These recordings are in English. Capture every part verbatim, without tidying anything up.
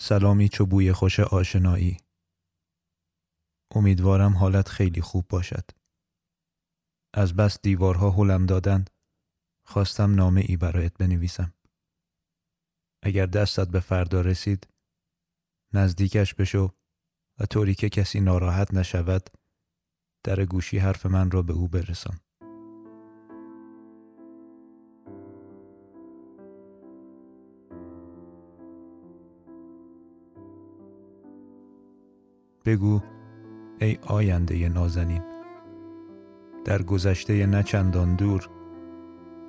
سلامی چو بوی خوش آشنایی. امیدوارم حالت خیلی خوب باشد. از بس دیوارها هلم دادند، خواستم نامه ای برایت بنویسم. اگر دستت به فردا رسید، نزدیکش بشو و طوری که کسی ناراحت نشود، در گوشی حرف من را به او برسان. بگو ای آینده نازنین، در گذشته نه چندان دور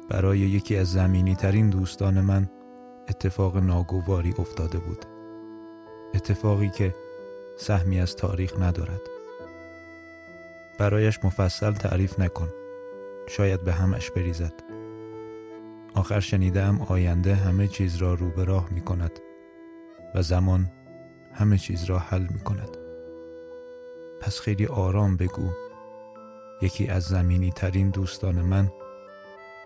برای یکی از زمینی ترین دوستان من اتفاق ناگواری افتاده بود، اتفاقی که سهمی از تاریخ ندارد. برایش مفصل تعریف نکن، شاید به همش بریزد. آخر شنیدم آینده همه چیز را رو به راه می کند و زمان همه چیز را حل می کند. پس خیلی آرام بگو یکی از زمینی ترین دوستان من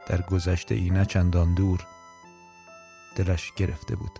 در گذشته ای نه چندان دور دلش گرفته بود.